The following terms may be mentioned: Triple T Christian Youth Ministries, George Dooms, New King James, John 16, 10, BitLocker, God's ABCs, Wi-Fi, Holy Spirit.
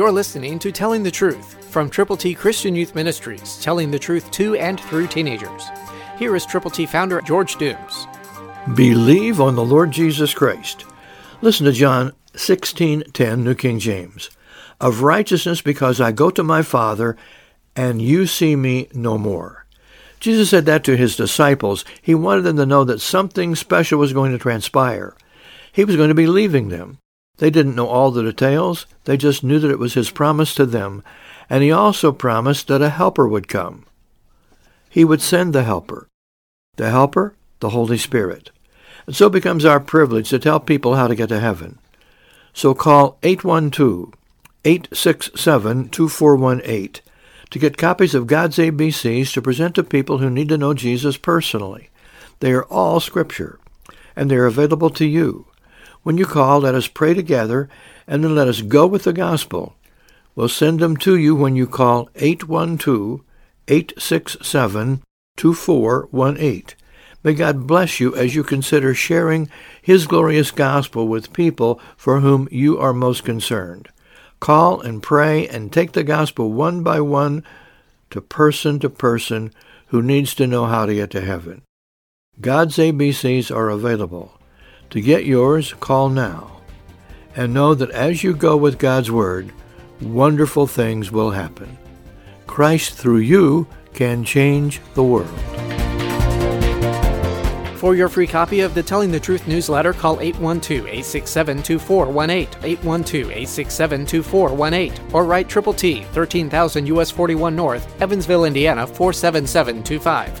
You're listening to Telling the Truth from Triple T Christian Youth Ministries, telling the truth to and through teenagers. Here is Triple T founder George Dooms. Believe on the Lord Jesus Christ. Listen to John 16, 10, New King James. Of righteousness because I go to my Father, and you see me no more. Jesus said that to his disciples. He wanted them to know that something special was going to transpire. He was going to be leaving them. They didn't know all the details. They just knew that it was his promise to them. And he also promised that a helper would come. He would send the helper. The helper, the Holy Spirit. And so it becomes our privilege to tell people how to get to heaven. So call 812-867-2418 to get copies of God's ABCs to present to people who need to know Jesus personally. They are all Scripture, and they are available to you. When you call, let us pray together, and then let us go with the gospel. We'll send them to you when you call 812-867-2418. May God bless you as you consider sharing His glorious gospel with people for whom you are most concerned. Call and pray and take the gospel one by one to person who needs to know how to get to heaven. God's ABCs are available. To get yours, call now. And know that as you go with God's Word, wonderful things will happen. Christ through you can change the world. For your free copy of the Telling the Truth newsletter, call 812-867-2418, 812-867-2418, or write Triple T, 13,000 U.S. 41 North, Evansville, Indiana, 47725.